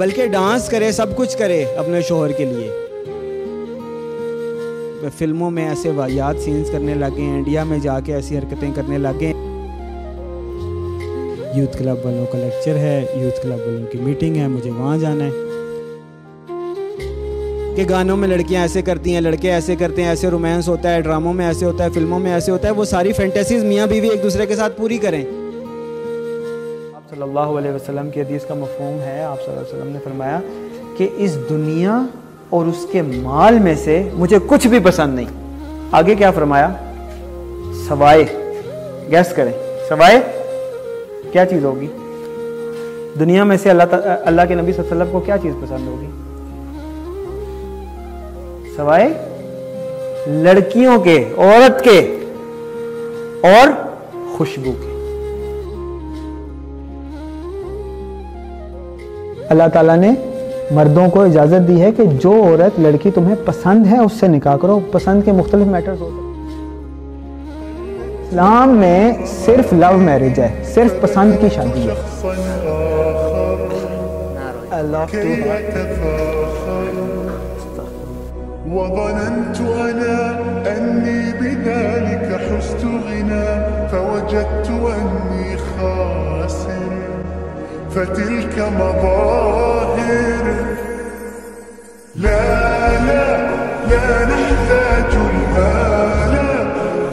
بلکہ ڈانس کرے, سب کچھ کرے اپنے شوہر کے لیے. فلموں میں ایسے واقعات سینس کرنے لگے ہیں, انڈیا میں جا کے ایسی حرکتیں کرنے لگے. یوتھ کلب والوں کا لیکچر ہے, یوتھ کلب والوں کی میٹنگ ہے, مجھے وہاں جانا ہے. کہ گانوں میں لڑکیاں ایسے کرتی ہیں, لڑکے ایسے کرتے ہیں, ایسے رومانس ہوتا ہے, ڈراموں میں ایسے ہوتا ہے, فلموں میں ایسے ہوتا ہے. وہ ساری فینٹیسیز میاں بیوی ایک دوسرے کے ساتھ پوری کریں. صلی اللہ علیہ وسلم کی حدیث کا مفہوم ہے, آپ صلی اللہ علیہ وسلم نے فرمایا کہ اس دنیا اور اس کے مال میں سے مجھے کچھ بھی پسند نہیں. آگے کیا فرمایا؟ سوائے, گیس کریں, سوائے کیا چیز ہوگی دنیا میں سے؟ اللہ کے نبی صلی اللہ علیہ وسلم کو کیا چیز پسند ہوگی؟ سوائے لڑکیوں کے, عورت کے اور خوشبو کے. اللہ تعالیٰ نے مردوں کو اجازت دی ہے کہ جو عورت لڑکی تمہیں پسند ہے اس سے نکاح کرو. پسند کے مختلف میٹرز ہوتے ہیں. اسلام میں صرف لو میرج ہے, صرف پسند کی شادی ہے. فَتِلْكَ مَظَاهِرُ لَا لَا لَا نَحْتَاجُ الْآلَا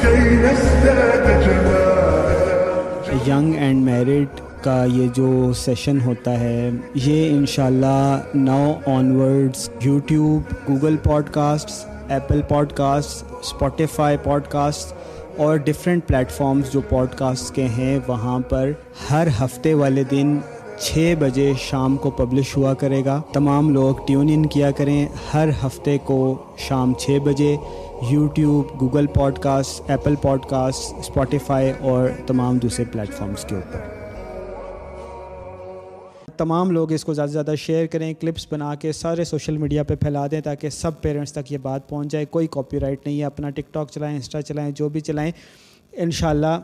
كَيْ نَزْدَادَ جَمَالًا. ینگ اینڈ میرڈ کا یہ جو سیشن ہوتا ہے, یہ انشاءاللہ 9 onwards YouTube, Google podcasts, Apple podcasts, Spotify podcasts اور ڈیفرنٹ پلیٹ فارمز جو پوڈ کاسٹ کے ہیں وہاں پر ہر ہفتے والے دن 6 بجے شام کو پبلش ہوا کرے گا. تمام لوگ ٹیون ان کیا کریں. ہر ہفتے کو شام 6 بجے YouTube, Google podcast, Apple podcast, Spotify اور تمام دوسرے پلیٹ فارمز کے اوپر تمام لوگ اس کو زیادہ سے زیادہ شیئر کریں, کلپس بنا کے سارے سوشل میڈیا پہ پھیلا دیں تاکہ سب پیرنٹس تک یہ بات پہنچ جائے. کوئی کاپی رائٹ نہیں ہے. اپنا ٹک ٹاک چلائیں, انسٹا چلائیں, جو بھی چلائیں انشاءاللہ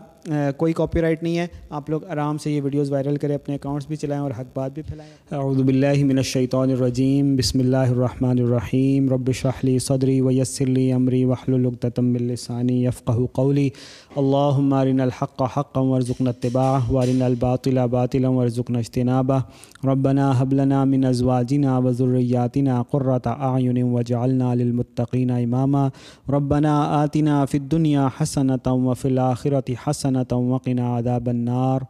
کوئی کاپی رائٹ نہیں ہے. آپ لوگ آرام سے یہ ویڈیوز وائرل کریں, اپنے اکاؤنٹس بھی چلائیں اور حق بات بھی پھیلائیں. اعوذ باللہ من الشیطان الرجیم, بسم اللہ الرحمن الرحیم. رب اشرح لی صدری ویسر لی امری واحلل عقدۃ من لسانی یفقہوا قولی. اللہم ارنا الحق حقا وارزقنا اتباعہ وارنا الباطل باطلا وارزقنا اجتنابہ. ربنا ھب لنا من ازواجنا وذریاتنا قرۃ اعین واجعلنا للمتقین اماما. ربنا آتنا فی الدنیا حسنۃ وفی الآخرۃ حسنۃ وقنا عذاب النار.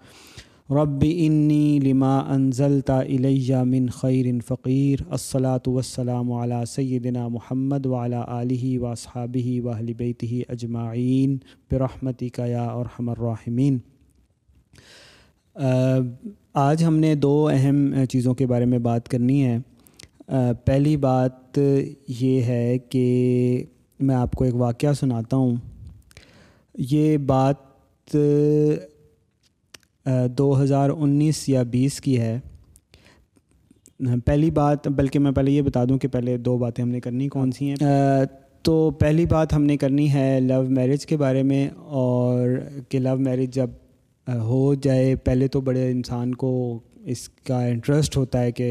رب انی لما انزلت الی من خیر فقیر. الصلاۃ والسلام علی سیدنا محمد وعلی آلہ واصحابہ واہل بیتہ اجمعین برحمتک یا ارحم الراحمین. آج ہم نے 2 اہم چیزوں کے بارے میں بات کرنی ہے. پہلی بات یہ ہے کہ میں آپ کو ایک واقعہ سناتا ہوں. یہ بات 2019 یا 20 کی ہے. پہلی بات, بلکہ میں پہلے یہ بتا دوں کہ پہلے 2 باتیں ہم نے کرنی کون سی ہیں. تو پہلی بات ہم نے کرنی ہے لو میرج کے بارے میں, اور کہ لو میرج جب ہو جائے پہلے تو بڑے انسان کو اس کا انٹرسٹ ہوتا ہے کہ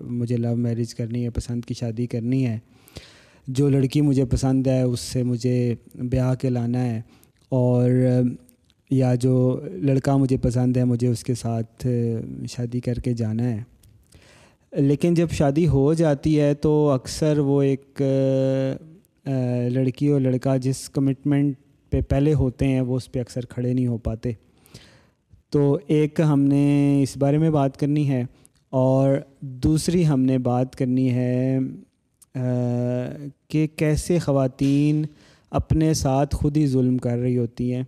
مجھے لو میرج کرنی ہے, پسند کی شادی کرنی ہے, جو لڑکی مجھے پسند ہے اس سے مجھے بیاہ کے لانا ہے, اور یا جو لڑکا مجھے پسند ہے مجھے اس کے ساتھ شادی کر کے جانا ہے. لیکن جب شادی ہو جاتی ہے تو اکثر وہ ایک لڑکی اور لڑکا جس کمٹمنٹ پہ پہلے ہوتے ہیں وہ اس پہ اکثر کھڑے نہیں ہو پاتے. تو ایک ہم نے اس بارے میں بات کرنی ہے, اور دوسری ہم نے بات کرنی ہے کہ کیسے خواتین اپنے ساتھ خود ہی ظلم کر رہی ہوتی ہیں.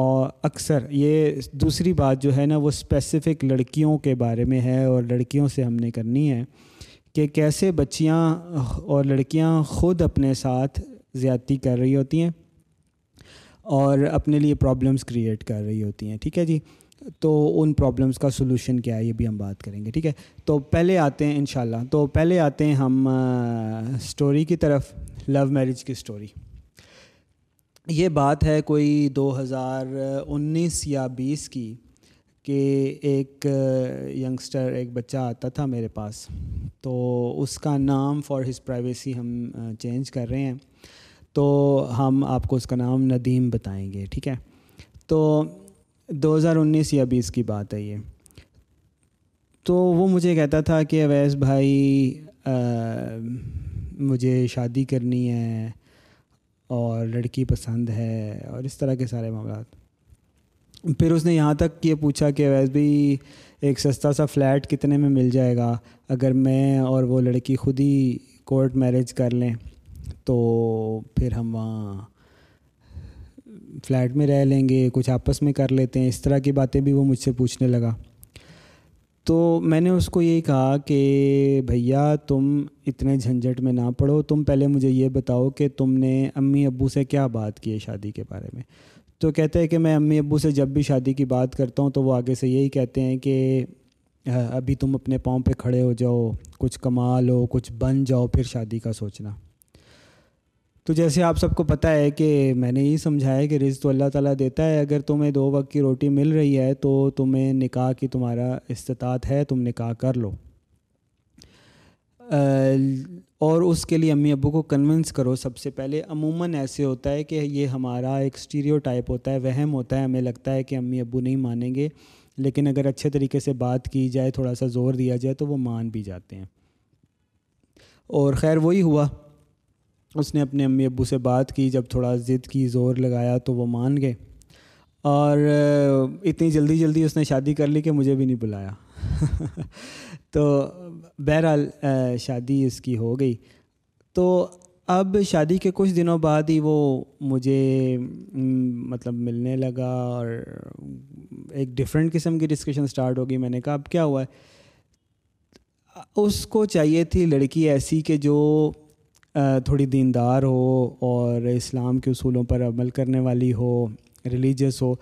اور اکثر یہ دوسری بات جو ہے نا وہ اسپیسیفک لڑکیوں کے بارے میں ہے, اور لڑکیوں سے ہم نے کرنی ہے کہ کیسے بچیاں اور لڑکیاں خود اپنے ساتھ زیادتی کر رہی ہوتی ہیں اور اپنے لیے پرابلمس کریٹ کر رہی ہوتی ہیں. ٹھیک ہے جی, تو ان پرابلمس کا سلوشن کیا ہے یہ بھی ہم بات کریں گے. ٹھیک ہے, تو پہلے آتے ہیں انشاءاللہ, تو پہلے آتے ہیں ہم سٹوری کی طرف, لو میرج کی سٹوری. یہ بات ہے کوئی 2019 یا 20 کی, کہ ایک ینگسٹر ایک بچہ آتا تھا میرے پاس, تو اس کا نام فار ہز پرائیویسی ہم چینج کر رہے ہیں, تو ہم آپ کو اس کا نام ندیم بتائیں گے, ٹھیک ہے. تو 2019 یا 20 کی بات ہے یہ. تو وہ مجھے کہتا تھا کہ اویس بھائی مجھے شادی کرنی ہے اور لڑکی پسند ہے اور اس طرح کے سارے معاملات. پھر اس نے یہاں تک یہ پوچھا کہ اویس بھائی ایک سستا سا فلیٹ کتنے میں مل جائے گا اگر میں اور وہ لڑکی خود ہی کورٹ میرج کر لیں, تو پھر ہم وہاں فلیٹ میں رہ لیں گے, کچھ آپس میں کر لیتے ہیں, اس طرح کی باتیں بھی وہ مجھ سے پوچھنے لگا. تو میں نے اس کو یہی کہا کہ بھیا تم اتنے جھنجھٹ میں نہ پڑو, تم پہلے مجھے یہ بتاؤ کہ تم نے امی ابو سے کیا بات کی ہے شادی کے بارے میں. تو کہتا ہے کہ میں امی ابو سے جب بھی شادی کی بات کرتا ہوں تو وہ آگے سے یہی کہتے ہیں کہ ابھی تم اپنے پاؤں پہ کھڑے ہو جاؤ, کچھ کما لو, کچھ بن جاؤ, پھر شادی کا سوچنا. تو جیسے آپ سب کو پتہ ہے کہ میں نے یہی سمجھایا کہ رزق تو اللہ تعالیٰ دیتا ہے, اگر تمہیں 2 وقت کی روٹی مل رہی ہے تو تمہیں نکاح کی تمہارا استطاعت ہے, تم نکاح کر لو, اور اس کے لیے امی ابو کو کنونس کرو. سب سے پہلے عموماً ایسے ہوتا ہے کہ یہ ہمارا ایک اسٹیریوٹائپ ہوتا ہے, وہم ہوتا ہے, ہمیں لگتا ہے کہ امی ابو نہیں مانیں گے, لیکن اگر اچھے طریقے سے بات کی جائے, تھوڑا سا زور دیا جائے تو وہ مان بھی جاتے ہیں. اور خیر وہی ہوا, اس نے اپنے امی ابو سے بات کی, جب تھوڑا ضد کی, زور لگایا تو وہ مان گئے, اور اتنی جلدی جلدی اس نے شادی کر لی کہ مجھے بھی نہیں بلایا. تو بہرحال شادی اس کی ہو گئی. تو اب شادی کے کچھ دنوں بعد ہی وہ مجھے مطلب ملنے لگا اور ایک ڈیفرنٹ قسم کی ڈسکشن سٹارٹ ہوگی. میں نے کہا اب کیا ہوا ہے. اس کو چاہیے تھی لڑکی ایسی کہ جو تھوڑی دیندار ہو اور اسلام کے اصولوں پر عمل کرنے والی ہو, ریلیجیس ہو.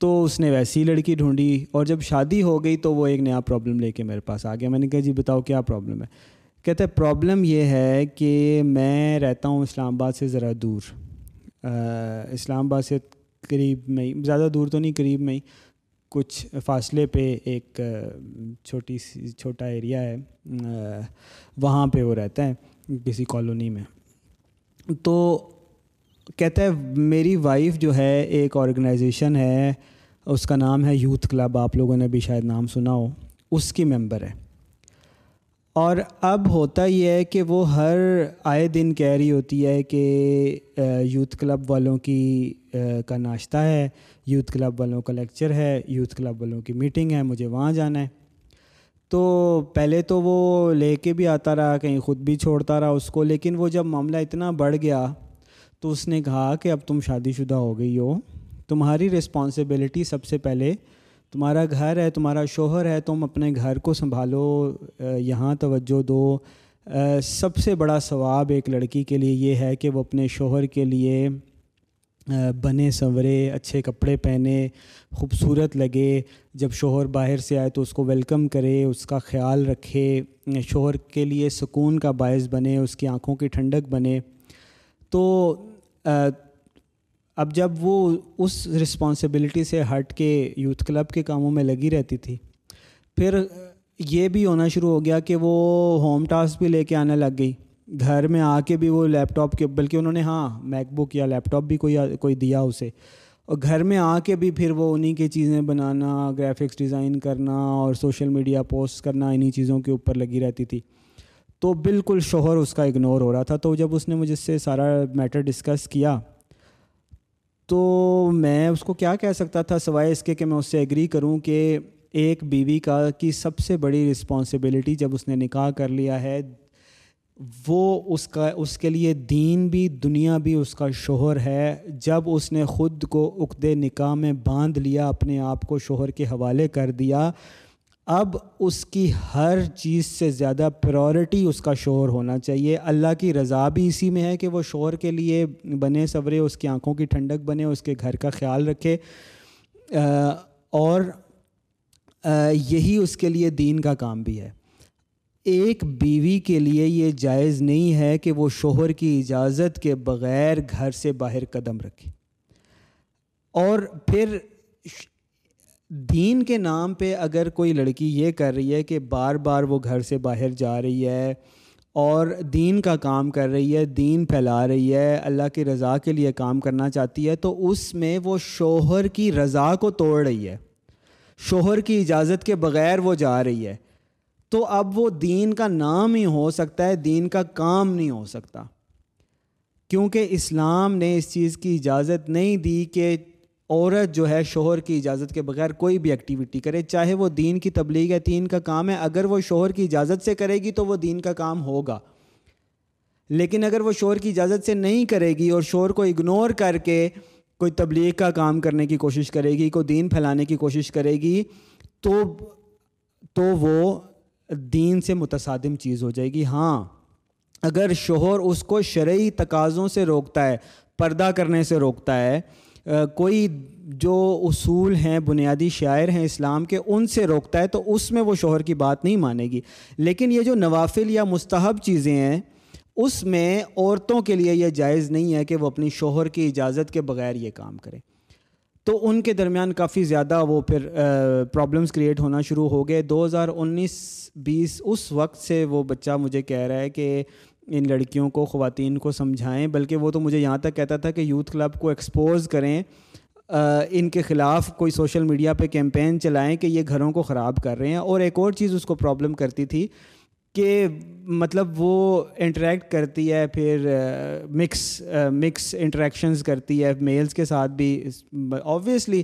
تو اس نے ویسی لڑکی ڈھونڈی, اور جب شادی ہو گئی تو وہ ایک نیا پرابلم لے کے میرے پاس آ گیا. میں نے کہا جی بتاؤ کیا پرابلم ہے. کہتا ہے پرابلم یہ ہے کہ میں رہتا ہوں اسلام آباد سے ذرا دور, اسلام آباد سے قریب میں, زیادہ دور تو نہیں, قریب میں کچھ فاصلے پہ ایک چھوٹا ایریا ہے, وہاں پہ وہ رہتا ہے کسی کالونی میں. تو کہتا ہے میری وائف جو ہے, ایک آرگنائزیشن ہے اس کا نام ہے یوتھ کلب, آپ لوگوں نے بھی شاید نام سنا ہو, اس کی ممبر ہے. اور اب ہوتا یہ ہے کہ وہ ہر آئے دن کہہ رہی ہوتی ہے کہ یوتھ کلب والوں کا ناشتہ ہے, یوتھ کلب والوں کا لیکچر ہے, یوتھ کلب والوں کی میٹنگ ہے, مجھے وہاں جانا ہے. تو پہلے تو وہ لے کے بھی آتا رہا, کہیں خود بھی چھوڑتا رہا اس کو, لیکن وہ جب معاملہ اتنا بڑھ گیا تو اس نے کہا کہ اب تم شادی شدہ ہو گئی ہو, تمہاری رسپانسبلٹی سب سے پہلے تمہارا گھر ہے, تمہارا شوہر ہے, تم اپنے گھر کو سنبھالو, یہاں توجہ دو. سب سے بڑا ثواب ایک لڑکی کے لیے یہ ہے کہ وہ اپنے شوہر کے لیے بنے سنورے, اچھے کپڑے پہنے, خوبصورت لگے, جب شوہر باہر سے آئے تو اس کو ویلکم کرے, اس کا خیال رکھے, شوہر کے لیے سکون کا باعث بنے, اس کی آنکھوں کی ٹھنڈک بنے. تو اب جب وہ اس رسپانسبلٹی سے ہٹ کے یوتھ کلب کے کاموں میں لگی رہتی تھی, پھر یہ بھی ہونا شروع ہو گیا کہ وہ ہوم ٹاسک بھی لے کے آنے لگ گئی. گھر میں آ کے بھی وہ لیپ ٹاپ کے, بلکہ انہوں نے میک بک یا لیپ ٹاپ بھی کوئی دیا اسے, اور گھر میں آ کے بھی پھر وہ انہی کی چیزیں بنانا, گرافکس ڈیزائن کرنا اور سوشل میڈیا پوسٹ کرنا, انہی چیزوں کے اوپر لگی رہتی تھی. تو بالکل شوہر اس کا اگنور ہو رہا تھا. تو جب اس نے مجھ سے سارا میٹر ڈسکس کیا تو میں اس کو کیا کہہ سکتا تھا سوائے اس کے کہ میں اس سے ایگری کروں کہ ایک بیوی کی سب سے بڑی رسپانسبلٹی جب اس نے نکاح کر لیا ہے, وہ اس کے لیے دین بھی دنیا بھی اس کا شوہر ہے. جب اس نے خود کو عقد نکاح میں باندھ لیا, اپنے آپ کو شوہر کے حوالے کر دیا, اب اس کی ہر چیز سے زیادہ پریورٹی اس کا شوہر ہونا چاہیے. اللہ کی رضا بھی اسی میں ہے کہ وہ شوہر کے لیے بنے سورے, اس کی آنکھوں کی ٹھنڈک بنے, اس کے گھر کا خیال رکھے, اور یہی اس کے لیے دین کا کام بھی ہے. ایک بیوی کے لیے یہ جائز نہیں ہے کہ وہ شوہر کی اجازت کے بغیر گھر سے باہر قدم رکھے. اور پھر دین کے نام پہ اگر کوئی لڑکی یہ کر رہی ہے کہ بار بار وہ گھر سے باہر جا رہی ہے اور دین کا کام کر رہی ہے, دین پھیلا رہی ہے, اللہ کی رضا کے لیے کام کرنا چاہتی ہے, تو اس میں وہ شوہر کی رضا کو توڑ رہی ہے, شوہر کی اجازت کے بغیر وہ جا رہی ہے, تو اب وہ دین کا نام ہی ہو سکتا ہے, دین کا کام نہیں ہو سکتا, کیونکہ اسلام نے اس چیز کی اجازت نہیں دی کہ عورت جو ہے شوہر کی اجازت کے بغیر کوئی بھی ایکٹیویٹی کرے, چاہے وہ دین کی تبلیغ ہے, دین کا کام ہے. اگر وہ شوہر کی اجازت سے کرے گی تو وہ دین کا کام ہوگا, لیکن اگر وہ شوہر کی اجازت سے نہیں کرے گی اور شوہر کو اگنور کر کے کوئی تبلیغ کا کام کرنے کی کوشش کرے گی, کوئی دین پھیلانے کی کوشش کرے گی, تو وہ دین سے متصادم چیز ہو جائے گی. ہاں, اگر شوہر اس کو شرعی تقاضوں سے روکتا ہے, پردہ کرنے سے روکتا ہے, کوئی جو اصول ہیں, بنیادی شعائر ہیں اسلام کے, ان سے روکتا ہے, تو اس میں وہ شوہر کی بات نہیں مانے گی. لیکن یہ جو نوافل یا مستحب چیزیں ہیں, اس میں عورتوں کے لیے یہ جائز نہیں ہے کہ وہ اپنی شوہر کی اجازت کے بغیر یہ کام کریں. تو ان کے درمیان کافی زیادہ وہ پھر پرابلمس کریٹ ہونا شروع ہو گئے. 2019-20 اس وقت سے وہ بچہ مجھے کہہ رہا ہے کہ ان لڑکیوں کو, خواتین کو سمجھائیں, بلکہ وہ تو مجھے یہاں تک کہتا تھا کہ یوتھ کلب کو ایکسپوز کریں, ان کے خلاف کوئی سوشل میڈیا پہ کیمپین چلائیں کہ یہ گھروں کو خراب کر رہے ہیں. اور ایک اور چیز اس کو پرابلم کرتی تھی کہ مطلب وہ انٹریکٹ کرتی ہے, پھر مکس انٹریکشنز کرتی ہے میلز کے ساتھ بھی. آبویسلی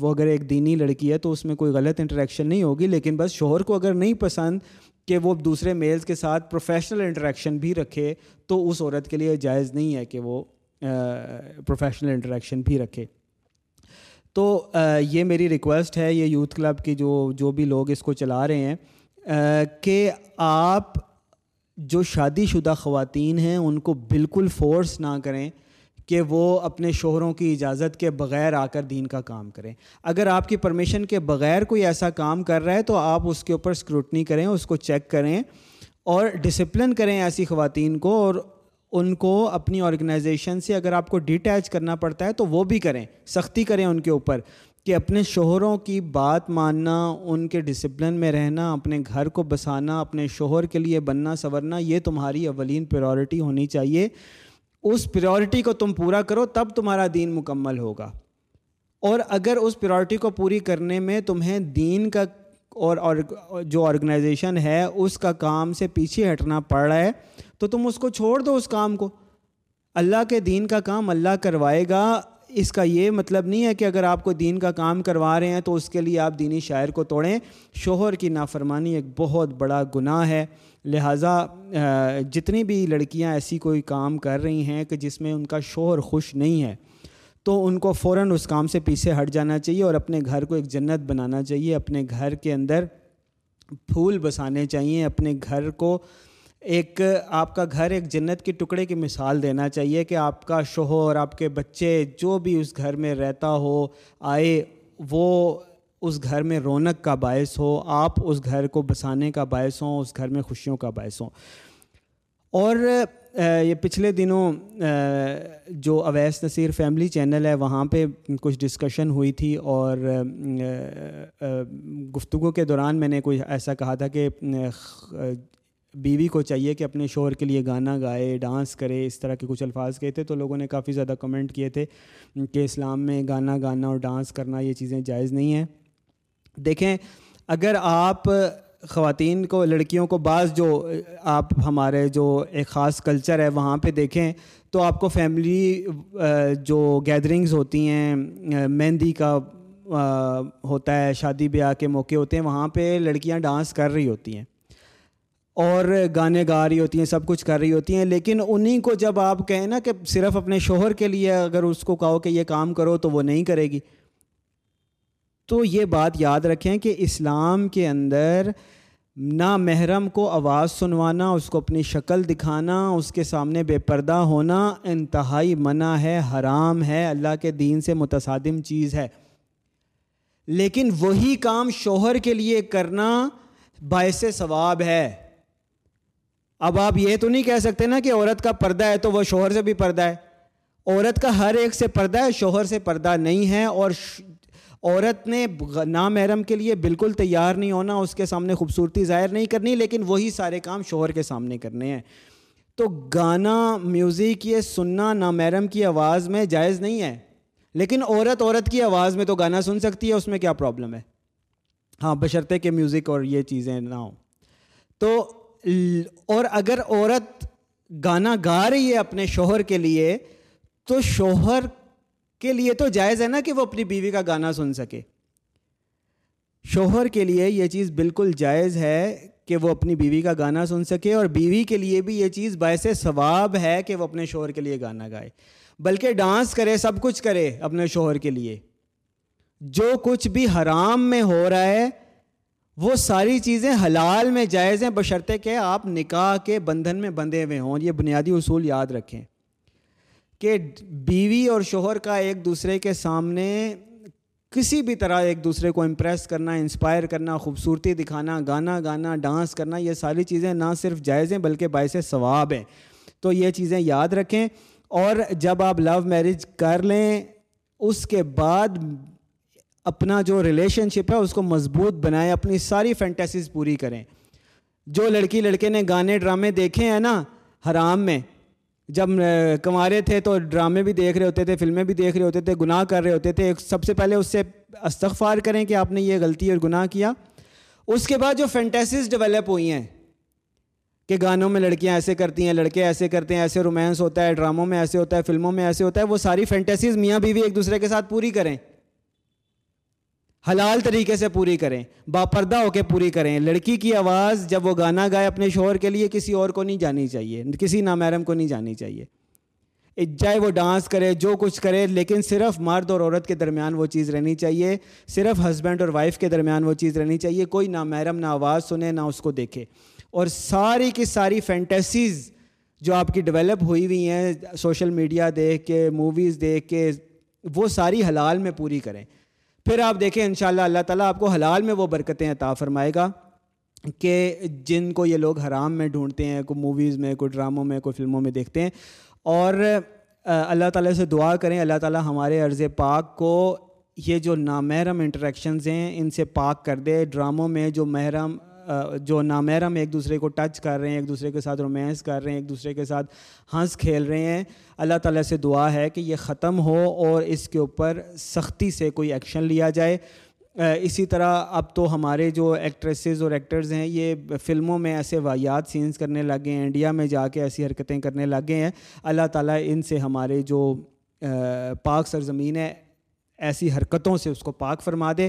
وہ اگر ایک دینی لڑکی ہے تو اس میں کوئی غلط انٹریکشن نہیں ہوگی, لیکن بس شوہر کو اگر نہیں پسند کہ وہ دوسرے میلز کے ساتھ پروفیشنل انٹریکشن بھی رکھے, تو اس عورت کے لیے جائز نہیں ہے کہ وہ پروفیشنل انٹریکشن بھی رکھے. تو یہ میری ریکویسٹ ہے, یہ یوتھ کلب کی جو بھی لوگ اس کو چلا رہے ہیں, کہ آپ جو شادی شدہ خواتین ہیں ان کو بالکل فورس نہ کریں کہ وہ اپنے شوہروں کی اجازت کے بغیر آ کر دین کا کام کریں. اگر آپ کی پرمیشن کے بغیر کوئی ایسا کام کر رہا ہے تو آپ اس کے اوپر اسکروٹنی کریں, اس کو چیک کریں اور ڈسپلن کریں ایسی خواتین کو, اور ان کو اپنی آرگنائزیشن سے اگر آپ کو ڈیٹیچ کرنا پڑتا ہے تو وہ بھی کریں, سختی کریں ان کے اوپر کہ اپنے شوہروں کی بات ماننا, ان کے ڈسپلن میں رہنا, اپنے گھر کو بسانا, اپنے شوہر کے لیے بننا سورنا, یہ تمہاری اولین پریورٹی ہونی چاہیے. اس پریورٹی کو تم پورا کرو تب تمہارا دین مکمل ہوگا. اور اگر اس پریورٹی کو پوری کرنے میں تمہیں دین کا اور جو آرگنائزیشن ہے اس کا کام سے پیچھے ہٹنا پڑ رہا ہے تو تم اس کو چھوڑ دو, اس کام کو. اللہ کے دین کا کام اللہ کروائے گا. اس کا یہ مطلب نہیں ہے کہ اگر آپ کو دین کا کام کروا رہے ہیں تو اس کے لیے آپ دینی شاعر کو توڑیں. شوہر کی نافرمانی ایک بہت بڑا گناہ ہے, لہٰذا جتنی بھی لڑکیاں ایسی کوئی کام کر رہی ہیں کہ جس میں ان کا شوہر خوش نہیں ہے, تو ان کو فوراً اس کام سے پیچھے ہٹ جانا چاہیے اور اپنے گھر کو ایک جنت بنانا چاہیے, اپنے گھر کے اندر پھول بسانے چاہیے, اپنے گھر کو ایک, آپ کا گھر ایک جنت کے ٹکڑے کی مثال دینا چاہیے کہ آپ کا شوہر, آپ کے بچے, جو بھی اس گھر میں رہتا ہو آئے, وہ اس گھر میں رونق کا باعث ہو, آپ اس گھر کو بسانے کا باعث ہوں, اس گھر میں خوشیوں کا باعث ہوں. اور یہ پچھلے دنوں جو اویس نصیر فیملی چینل ہے وہاں پہ کچھ ڈسکشن ہوئی تھی, اور گفتگو کے دوران میں نے کوئی ایسا کہا تھا کہ بیوی کو چاہیے کہ اپنے شوہر کے لیے گانا گائے, ڈانس کرے, اس طرح کے کچھ الفاظ کہے تھے. تو لوگوں نے کافی زیادہ کمنٹ کیے تھے کہ اسلام میں گانا گانا اور ڈانس کرنا یہ چیزیں جائز نہیں ہیں. دیکھیں, اگر آپ خواتین کو, لڑکیوں کو, بعض جو آپ ہمارے جو ایک خاص کلچر ہے وہاں پہ دیکھیں تو آپ کو فیملی جو گیدرنگز ہوتی ہیں, مہندی کا ہوتا ہے, شادی بیاہ کے موقع ہوتے ہیں, وہاں پہ لڑکیاں ڈانس کر رہی ہوتی ہیں اور گانے گا رہی ہوتی ہیں, سب کچھ کر رہی ہوتی ہیں. لیکن انہیں کو جب آپ کہیں نا کہ صرف اپنے شوہر کے لیے اگر اس کو کہو کہ یہ کام کرو تو وہ نہیں کرے گی. تو یہ بات یاد رکھیں کہ اسلام کے اندر نامحرم کو آواز سنوانا, اس کو اپنی شکل دکھانا, اس کے سامنے بے پردہ ہونا انتہائی منع ہے, حرام ہے, اللہ کے دین سے متصادم چیز ہے. لیکن وہی کام شوہر کے لیے کرنا باعث ثواب ہے. اب آپ یہ تو نہیں کہہ سکتے نا کہ عورت کا پردہ ہے تو وہ شوہر سے بھی پردہ ہے. عورت کا ہر ایک سے پردہ ہے, شوہر سے پردہ نہیں ہے. اور عورت نے نامحرم کے لیے بالکل تیار نہیں ہونا, اس کے سامنے خوبصورتی ظاہر نہیں کرنی, لیکن وہی سارے کام شوہر کے سامنے کرنے ہیں. تو گانا, میوزک یہ سننا نامحرم کی آواز میں جائز نہیں ہے, لیکن عورت عورت کی آواز میں تو گانا سن سکتی ہے, اس میں کیا پرابلم ہے؟ ہاں, بشرطے کہ میوزک اور یہ چیزیں نہ ہوں. تو اور اگر عورت گانا گا رہی ہے اپنے شوہر کے لیے, تو شوہر کے لیے تو جائز ہے نا کہ وہ اپنی بیوی کا گانا سن سکے. شوہر کے لیے یہ چیز بالکل جائز ہے کہ وہ اپنی بیوی کا گانا سن سکے, اور بیوی کے لیے بھی یہ چیز باعث ثواب ہے کہ وہ اپنے شوہر کے لیے گانا گائے, بلکہ ڈانس کرے, سب کچھ کرے اپنے شوہر کے لیے. جو کچھ بھی حرام میں ہو رہا ہے وہ ساری چیزیں حلال میں جائز ہیں, بشرطے کہ آپ نکاح کے بندھن میں بندھے ہوئے ہوں. یہ بنیادی اصول یاد رکھیں کہ بیوی اور شوہر کا ایک دوسرے کے سامنے کسی بھی طرح ایک دوسرے کو امپریس کرنا, انسپائر کرنا, خوبصورتی دکھانا, گانا گانا, ڈانس کرنا, یہ ساری چیزیں نہ صرف جائز ہیں بلکہ باعث ثواب ہیں. تو یہ چیزیں یاد رکھیں. اور جب آپ لو میرج کر لیں, اس کے بعد اپنا جو ریلیشن شپ ہے اس کو مضبوط بنائیں, اپنی ساری فینٹیسیز پوری کریں. جو لڑکی لڑکے نے گانے ڈرامے دیکھے ہیں نا حرام میں, جب کنوارے تھے تو ڈرامے بھی دیکھ رہے ہوتے تھے, فلمیں بھی دیکھ رہے ہوتے تھے, گناہ کر رہے ہوتے تھے, سب سے پہلے اس سے استغفار کریں کہ آپ نے یہ غلطی اور گناہ کیا. اس کے بعد جو فینٹیسیز ڈیولپ ہوئی ہیں کہ گانوں میں لڑکیاں ایسے کرتی ہیں, لڑکے ایسے کرتے ہیں, ایسے رومانس ہوتا ہے, ڈراموں میں ایسے ہوتا ہے, فلموں میں ایسے ہوتا ہے, وہ ساری فینٹیسیز میاں بیوی ایک دوسرے کے ساتھ پوری کریں, حلال طریقے سے پوری کریں, باپردہ ہو کے پوری کریں. لڑکی کی آواز جب وہ گانا گائے اپنے شوہر کے لیے کسی اور کو نہیں جانی چاہیے, کسی نامحرم کو نہیں جانی چاہیے, چاہے وہ ڈانس کرے جو کچھ کرے, لیکن صرف مرد اور عورت کے درمیان وہ چیز رہنی چاہیے, صرف ہسبینڈ اور وائف کے درمیان وہ چیز رہنی چاہیے. کوئی نامحرم نہ آواز سنے, نہ اس کو دیکھے. اور ساری کی ساری فینٹیسیز جو آپ کی ڈیولپ ہوئی ہوئی ہیں سوشل میڈیا دیکھ کے, موویز دیکھ کے, وہ ساری حلال میں پوری کریں. پھر آپ دیکھیں انشاءاللہ اللہ تعالیٰ آپ کو حلال میں وہ برکتیں عطا فرمائے گا کہ جن کو یہ لوگ حرام میں ڈھونڈتے ہیں, کوئی موویز میں, کوئی ڈراموں میں, کوئی فلموں میں دیکھتے ہیں. اور اللہ تعالیٰ سے دعا کریں اللہ تعالیٰ ہمارے ارض پاک کو یہ جو نامحرم انٹریکشنز ہیں ان سے پاک کر دے. ڈراموں میں جو نامحرم ایک دوسرے کو ٹچ کر رہے ہیں, ایک دوسرے کے ساتھ رومانس کر رہے ہیں, ایک دوسرے کے ساتھ ہنس کھیل رہے ہیں, اللہ تعالیٰ سے دعا ہے کہ یہ ختم ہو اور اس کے اوپر سختی سے کوئی ایکشن لیا جائے. اسی طرح اب تو ہمارے جو ایکٹریسز اور ایکٹرز ہیں یہ فلموں میں ایسے واقعات سینس کرنے لگے ہیں, انڈیا میں جا کے ایسی حرکتیں کرنے لگے ہیں. اللہ تعالیٰ ان سے ہمارے جو پاک سرزمین ہے ایسی حرکتوں سے اس کو پاک فرما دے,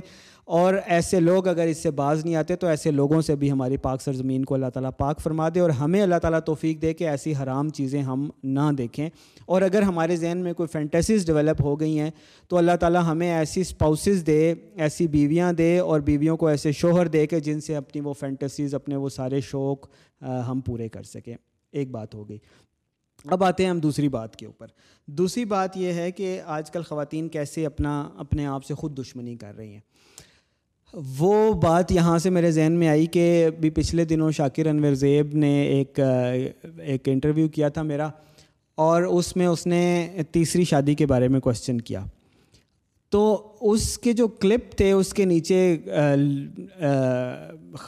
اور ایسے لوگ اگر اس سے باز نہیں آتے تو ایسے لوگوں سے بھی ہماری پاک سرزمین کو اللہ تعالیٰ پاک فرما دے, اور ہمیں اللہ تعالیٰ توفیق دے کہ ایسی حرام چیزیں ہم نہ دیکھیں. اور اگر ہمارے ذہن میں کوئی فینٹیسیز ڈیولپ ہو گئی ہیں تو اللہ تعالیٰ ہمیں ایسی اسپاؤسز دے, ایسی بیویاں دے, اور بیویوں کو ایسے شوہر دے کہ جن سے اپنی وہ فینٹیسیز, اپنے وہ سارے شوق ہم پورے کر سکیں. ایک بات ہو گئی. اب آتے ہیں ہم دوسری بات کے اوپر. دوسری بات یہ ہے کہ آج کل خواتین کیسے اپنے آپ سے خود دشمنی کر رہی ہیں. وہ بات یہاں سے میرے ذہن میں آئی کہ بھی پچھلے دنوں شاکر انور زیب نے ایک انٹرویو کیا تھا میرا, اور اس میں اس نے تیسری شادی کے بارے میں کوسچن کیا. تو اس کے جو کلپ تھے اس کے نیچے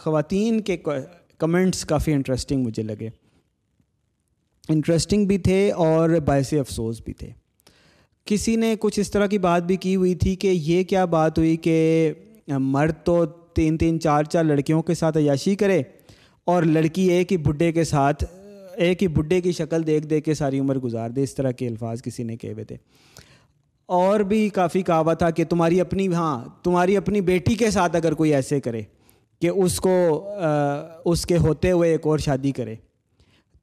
خواتین کے کمنٹس کافی انٹرسٹنگ مجھے لگے, انٹرسٹنگ بھی تھے اور باعث افسوس بھی تھے. کسی نے کچھ اس طرح کی بات بھی کی ہوئی تھی کہ یہ کیا بات ہوئی کہ مرد تو تین چار لڑکیوں کے ساتھ عیاشی کرے اور لڑکی ایک ہی بڈھے کی شکل دیکھ کے ساری عمر گزار دے. اس طرح کے الفاظ کسی نے کہے ہوئے تھے. اور بھی کافی کہا تھا کہ تمہاری اپنی بیٹی کے ساتھ اگر کوئی ایسے کرے کہ اس کو اس کے ہوتے ہوئے ایک اور شادی کرے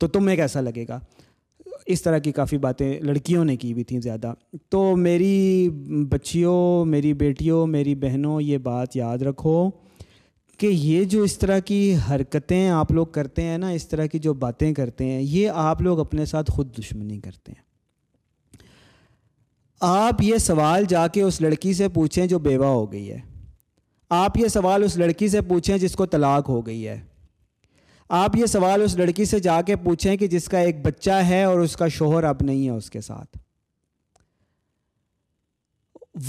تو تمہیں کیسا لگے گا. اس طرح کی کافی باتیں لڑکیوں نے کی بھی تھیں زیادہ. تو میری بچیوں, میری بیٹیوں, میری بہنوں, یہ بات یاد رکھو کہ یہ جو اس طرح کی حرکتیں آپ لوگ کرتے ہیں نا, اس طرح کی جو باتیں کرتے ہیں, یہ آپ لوگ اپنے ساتھ خود دشمنی کرتے ہیں. آپ یہ سوال جا کے اس لڑکی سے پوچھیں جو بیوہ ہو گئی ہے, آپ یہ سوال اس لڑکی سے پوچھیں جس کو طلاق ہو گئی ہے, آپ یہ سوال اس لڑکی سے جا کے پوچھیں کہ جس کا ایک بچہ ہے اور اس کا شوہر اب نہیں ہے اس کے ساتھ.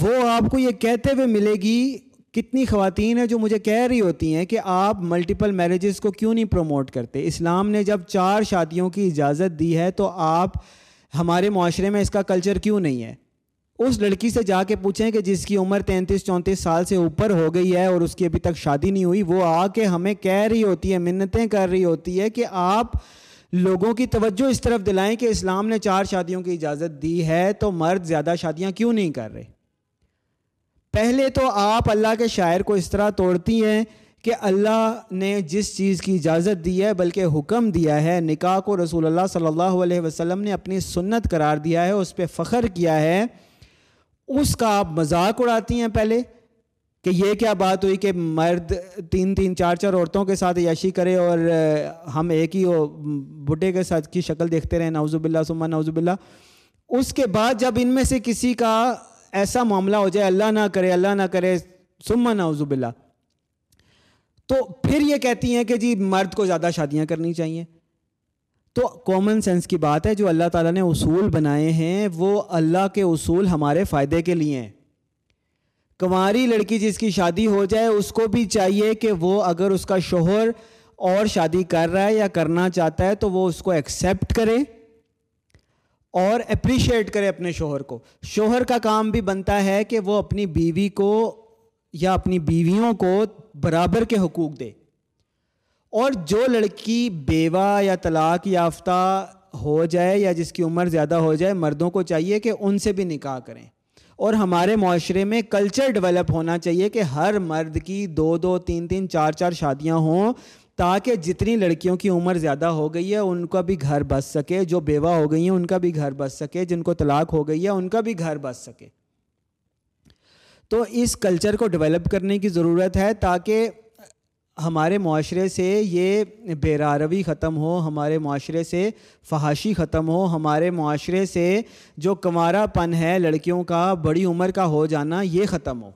وہ آپ کو یہ کہتے ہوئے ملے گی. کتنی خواتین ہیں جو مجھے کہہ رہی ہوتی ہیں کہ آپ ملٹیپل میریجز کو کیوں نہیں پروموٹ کرتے؟ اسلام نے جب 4 شادیوں کی اجازت دی ہے تو آپ ہمارے معاشرے میں اس کا کلچر کیوں نہیں ہے؟ اس لڑکی سے جا کے پوچھیں کہ جس کی عمر 33-34 سال سے اوپر ہو گئی ہے اور اس کی ابھی تک شادی نہیں ہوئی, وہ آ کے ہمیں کہہ رہی ہوتی ہے, منتیں کر رہی ہوتی ہے کہ آپ لوگوں کی توجہ اس طرف دلائیں کہ اسلام نے 4 شادیوں کی اجازت دی ہے تو مرد زیادہ شادیاں کیوں نہیں کر رہے. پہلے تو آپ اللہ کے شاعر کو اس طرح توڑتی ہیں کہ اللہ نے جس چیز کی اجازت دی ہے بلکہ حکم دیا ہے, نکاح کو رسول اللہ صلی اللہ علیہ وسلم نے اپنی سنت قرار دیا ہے, اس پہ فخر کیا ہے, اس کا آپ مذاق اڑاتی ہیں پہلے کہ یہ کیا بات ہوئی کہ مرد 3-4 عورتوں کے ساتھ عیاشی کرے اور ہم ایک ہی بڈھے کے ساتھ کی شکل دیکھتے رہیں, نعوذ باللہ ثم نعوذ باللہ. اس کے بعد جب ان میں سے کسی کا ایسا معاملہ ہو جائے, اللہ نہ کرے اللہ نہ کرے, ثم نعوذ باللہ, تو پھر یہ کہتی ہیں کہ جی مرد کو زیادہ شادیاں کرنی چاہیے. تو کامن سینس کی بات ہے, جو اللہ تعالیٰ نے اصول بنائے ہیں وہ اللہ کے اصول ہمارے فائدے کے لیے ہیں. کنواری لڑکی جس کی شادی ہو جائے اس کو بھی چاہیے کہ وہ اگر اس کا شوہر اور شادی کر رہا ہے یا کرنا چاہتا ہے تو وہ اس کو ایکسیپٹ کرے اور اپریشیٹ کرے اپنے شوہر کو. شوہر کا کام بھی بنتا ہے کہ وہ اپنی بیوی کو یا اپنی بیویوں کو برابر کے حقوق دے. اور جو لڑکی بیوہ یا طلاق یافتہ ہو جائے یا جس کی عمر زیادہ ہو جائے, مردوں کو چاہیے کہ ان سے بھی نکاح کریں. اور ہمارے معاشرے میں کلچر ڈیولپ ہونا چاہیے کہ ہر مرد کی 2-2, 3-3, 4-4 شادیاں ہوں, تاکہ جتنی لڑکیوں کی عمر زیادہ ہو گئی ہے ان کا بھی گھر بس سکے, جو بیوہ ہو گئی ہیں ان کا بھی گھر بس سکے, جن کو طلاق ہو گئی ہے ان کا بھی گھر بس سکے. تو اس کلچر کو ڈیولپ کرنے کی ضرورت ہے تاکہ ہمارے معاشرے سے یہ بیراروی ختم ہو, ہمارے معاشرے سے فحاشی ختم ہو, ہمارے معاشرے سے جو کنوارا پن ہے لڑکیوں کا بڑی عمر کا ہو جانا یہ ختم ہو,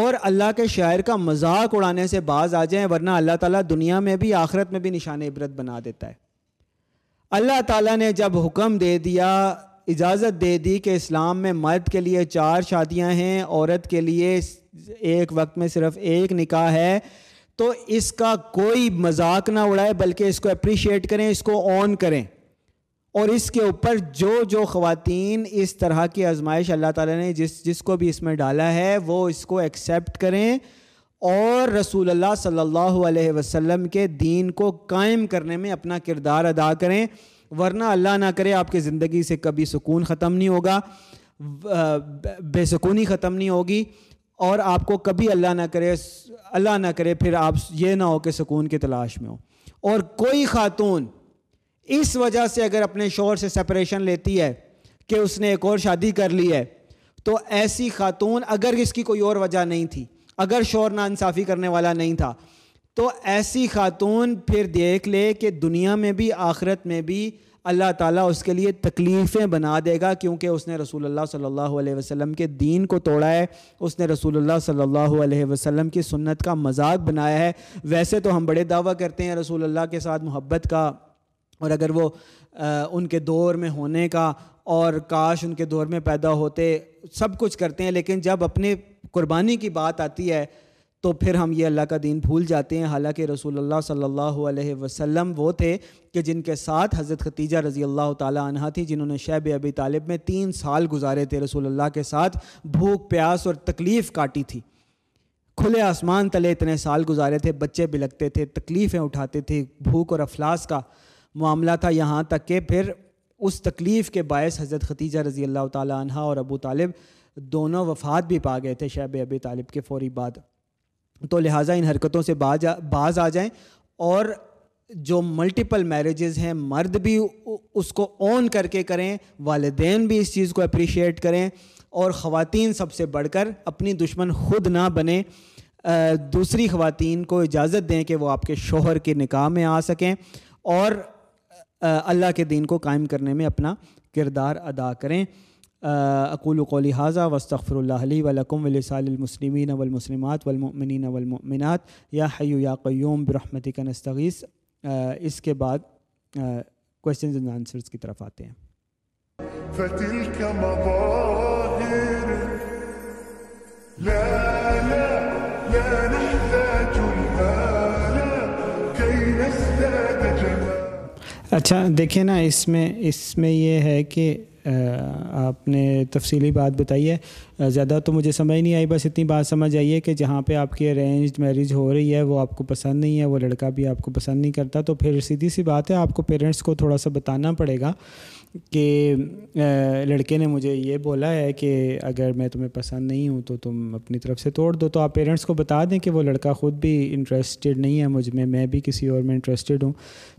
اور اللہ کے شاعر کا مذاق اڑانے سے باز آ جائیں, ورنہ اللہ تعالیٰ دنیا میں بھی آخرت میں بھی نشان عبرت بنا دیتا ہے. اللہ تعالیٰ نے جب حکم دے دیا, اجازت دے دی کہ اسلام میں مرد کے لیے 4 شادیاں ہیں, عورت کے لیے ایک وقت میں صرف ایک نکاح ہے, تو اس کا کوئی مذاق نہ اڑائے بلکہ اس کو اپریشیٹ کریں, اس کو آن کریں. اور اس کے اوپر جو خواتین اس طرح کی آزمائش اللہ تعالیٰ نے جس کو بھی اس میں ڈالا ہے وہ اس کو ایکسیپٹ کریں اور رسول اللہ صلی اللہ علیہ وسلم کے دین کو قائم کرنے میں اپنا کردار ادا کریں, ورنہ اللہ نہ کرے آپ کی زندگی سے کبھی سکون ختم نہیں ہوگا, بے سکونی ختم نہیں ہوگی, اور آپ کو کبھی اللہ نہ کرے پھر آپ یہ نہ ہو کہ سکون کی تلاش میں ہو. اور کوئی خاتون اس وجہ سے اگر اپنے شوہر سے سپریشن لیتی ہے کہ اس نے ایک اور شادی کر لی ہے, تو ایسی خاتون اگر اس کی کوئی اور وجہ نہیں تھی, اگر شوہر نا انصافی کرنے والا نہیں تھا, تو ایسی خاتون پھر دیکھ لے کہ دنیا میں بھی آخرت میں بھی اللہ تعالیٰ اس کے لیے تکلیفیں بنا دے گا, کیونکہ اس نے رسول اللہ صلی اللہ علیہ وسلم کے دین کو توڑا ہے, اس نے رسول اللہ صلی اللہ علیہ وسلم کی سنت کا مذاق بنایا ہے. ویسے تو ہم بڑے دعویٰ کرتے ہیں رسول اللہ کے ساتھ محبت کا, اور اگر وہ ان کے دور میں ہونے کا, اور کاش ان کے دور میں پیدا ہوتے, سب کچھ کرتے ہیں, لیکن جب اپنے قربانی کی بات آتی ہے تو پھر ہم یہ اللہ کا دین بھول جاتے ہیں. حالانکہ رسول اللہ صلی اللہ علیہ وسلم وہ تھے کہ جن کے ساتھ حضرت خدیجہ رضی اللہ تعالیٰ عنہ تھی, جنہوں نے شعب ابی طالب میں 3 سال گزارے تھے, رسول اللہ کے ساتھ بھوک پیاس اور تکلیف کاٹی تھی, کھلے آسمان تلے اتنے سال گزارے تھے, بچے بلکتے تھے, تکلیفیں اٹھاتے تھے, بھوک اور افلاس کا معاملہ تھا, یہاں تک کہ پھر اس تکلیف کے باعث حضرت خدیجہ رضی اللہ تعالیٰ عنہ اور ابو طالب دونوں وفات بھی پا گئے تھے شعب ابی طالب کے فوری بعد. تو لہٰذا ان حرکتوں سے باز آ جائیں, اور جو ملٹیپل میریجز ہیں مرد بھی اس کو اون کر کے کریں, والدین بھی اس چیز کو اپریشیٹ کریں, اور خواتین سب سے بڑھ کر اپنی دشمن خود نہ بنیں, دوسری خواتین کو اجازت دیں کہ وہ آپ کے شوہر کے نکاح میں آ سکیں اور اللہ کے دین کو قائم کرنے میں اپنا کردار ادا کریں. اقول قولی ھذا واستغفر اللہ لی ولکم ولسائر المسلمین والمسلمات والمؤمنین والمؤمنات یا حی یا قیوم برحمتک نستغیث. اس کے بعد کویسچنز اینڈ آنسرز کی طرف آتے ہیں. اچھا دیکھیں نا اس میں یہ ہے کہ آپ نے تفصیلی بات بتائی ہے، زیادہ تو مجھے سمجھ نہیں آئی، بس اتنی بات سمجھ آئی ہے کہ جہاں پہ آپ کی ارینجڈ میرج ہو رہی ہے وہ آپ کو پسند نہیں ہے، وہ لڑکا بھی آپ کو پسند نہیں کرتا، تو پھر سیدھی سی بات ہے آپ کو پیرنٹس کو تھوڑا سا بتانا پڑے گا کہ لڑکے نے مجھے یہ بولا ہے کہ اگر میں تمہیں پسند نہیں ہوں تو تم اپنی طرف سے توڑ دو، تو آپ پیرنٹس کو بتا دیں کہ وہ لڑکا خود بھی انٹرسٹیڈ نہیں ہے مجھ میں، میں بھی کسی اور میں انٹرسٹیڈ ہوں،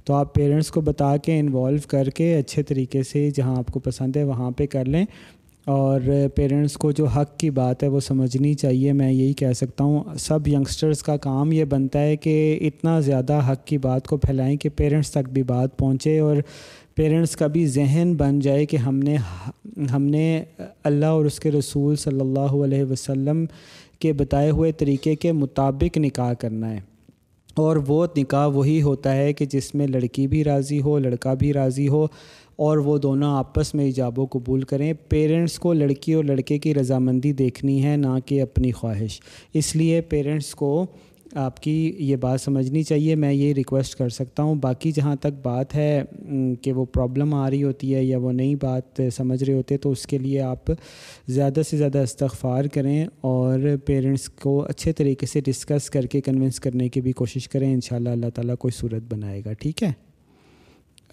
تو آپ پیرنٹس کو بتا کے انوالو کر کے اچھے طریقے سے جہاں آپ کو پسند ہے وہاں پہ کر لیں، اور پیرنٹس کو جو حق کی بات ہے وہ سمجھنی چاہیے، میں یہی کہہ سکتا ہوں۔ سب ینگسٹرز کا کام یہ بنتا ہے کہ اتنا زیادہ حق کی بات کو پھیلائیں کہ پیرنٹس تک بھی بات پہنچے، اور پیرنٹس کا بھی ذہن بن جائے کہ ہم نے اللہ اور اس کے رسول صلی اللہ علیہ وسلم کے بتائے ہوئے طریقے کے مطابق نکاح کرنا ہے، اور وہ نکاح وہی ہوتا ہے کہ جس میں لڑکی بھی راضی ہو لڑکا بھی راضی ہو، اور وہ دونوں آپس میں ایجاب و قبول کریں۔ پیرنٹس کو لڑکی اور لڑکے کی رضامندی دیکھنی ہے، نہ کہ اپنی خواہش، اس لیے پیرنٹس کو آپ کی یہ بات سمجھنی چاہیے، میں یہ ریکویسٹ کر سکتا ہوں۔ باقی جہاں تک بات ہے کہ وہ پرابلم آ رہی ہوتی ہے یا وہ نئی بات سمجھ رہے ہوتے، تو اس کے لیے آپ زیادہ سے زیادہ استغفار کریں اور پیرنٹس کو اچھے طریقے سے ڈسکس کر کے کنونس کرنے کی بھی کوشش کریں، انشاءاللہ اللہ تعالیٰ کوئی صورت بنائے گا، ٹھیک ہے۔